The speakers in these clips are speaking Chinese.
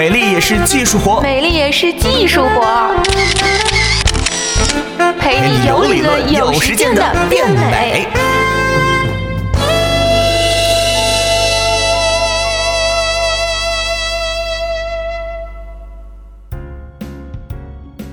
美丽也是技术活，美丽也是技术活，陪你有理论有实践的变美。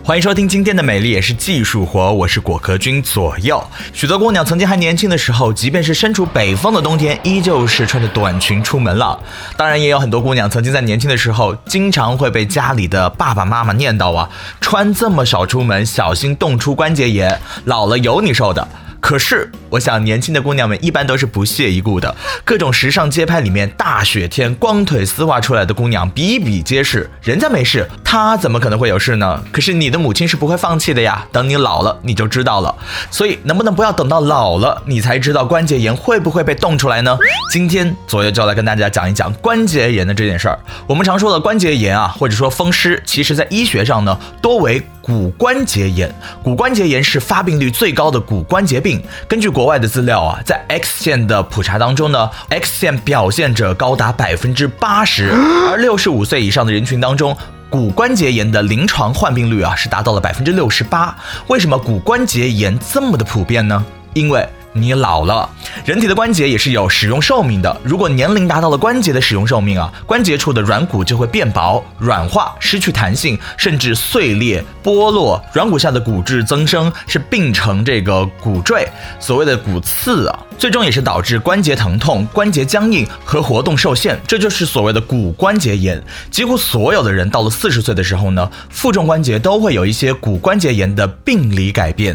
欢迎收听今天的美丽也是技术活，我是果壳君左右。许多姑娘曾经还年轻的时候，即便是身处北方的冬天，依旧是穿着短裙出门了。当然也有很多姑娘曾经在年轻的时候，经常会被家里的爸爸妈妈念叨啊，穿这么少出门，小心冻出关节炎，老了有你受的。可是我想年轻的姑娘们一般都是不屑一顾的，各种时尚街拍里面大雪天光腿丝袜出来的姑娘比比皆是，人家没事她怎么可能会有事呢？可是你的母亲是不会放弃的呀，等你老了你就知道了。所以能不能不要等到老了你才知道关节炎会不会被冻出来呢？今天左右就来跟大家讲一讲关节炎的这件事儿。我们常说的关节炎啊，或者说风湿，其实在医学上呢多为骨关节炎。骨关节炎是发病率最高的骨关节病。根据国外的资料啊，在 X 线的普查当中呢 ，X 线表现者高达 80%， 而65岁以上的人群当中，骨关节炎的临床患病率啊是达到了 68%。 为什么骨关节炎这么的普遍呢？因为你老了，人体的关节也是有使用寿命的。如果年龄达到了关节的使用寿命啊，关节处的软骨就会变薄、软化、失去弹性，甚至碎裂、剥落。软骨下的骨质增生是并成这个骨赘，所谓的骨刺啊，最终也是导致关节疼痛、关节僵硬和活动受限，这就是所谓的骨关节炎。几乎所有的人到了40岁的时候呢，负重关节都会有一些骨关节炎的病理改变。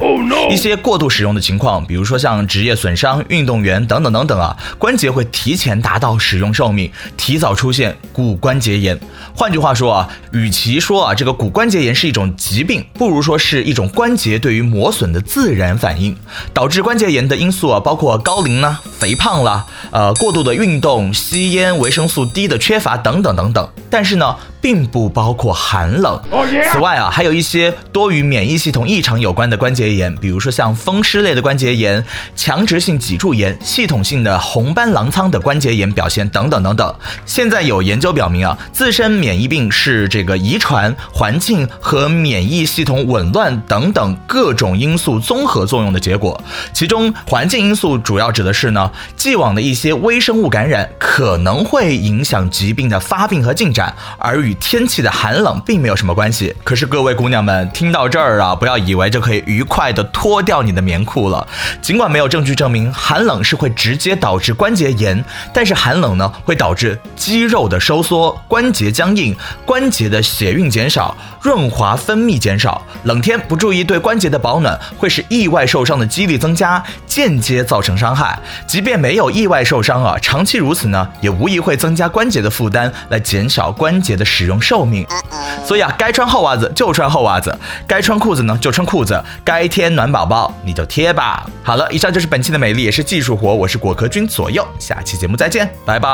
一些过度使用的情况，比如说像职业损伤、运动员等等等等啊，关节会提前达到使用寿命，提早出现骨关节炎。换句话说啊，与其说啊这个骨关节炎是一种疾病，不如说是一种关节对于磨损的自然反应。导致关节炎的因素啊，包括高龄啦、肥胖啦、过度的运动、吸烟、维生素 D 的缺乏等等等等。但是呢，并不包括寒冷。此外啊，还有一些多与免疫系统异常有关的关节炎，比如说像风湿类的关节炎、强直性脊柱炎、系统性的红斑狼疮的关节炎表现等等等等。现在有研究表明啊，自身免疫病是这个遗传、环境和免疫系统紊乱等等各种因素综合作用的结果。其中环境因素主要指的是呢，既往的一些微生物感染可能会影响疾病的发病和进展，而与天气的寒冷并没有什么关系。可是各位姑娘们听到这儿啊，不要以为就可以愉快的脱掉你的棉裤了。尽管没有证据证明寒冷是会直接导致关节炎，但是寒冷呢会导致肌肉的收缩、关节僵硬、关节的血运减少、润滑分泌减少。冷天不注意对关节的保暖，会使意外受伤的几率增加，间接造成伤害。即便没有意外受伤啊，长期如此呢，也无疑会增加关节的负担，来减少关节的使用寿命。所以啊，该穿厚袜子就穿厚袜子，该穿裤子呢就穿裤子，该贴暖宝宝你就贴吧。好了，以上就是本期的美丽也是技术活，我是果壳君左右，下期节目再见，拜拜。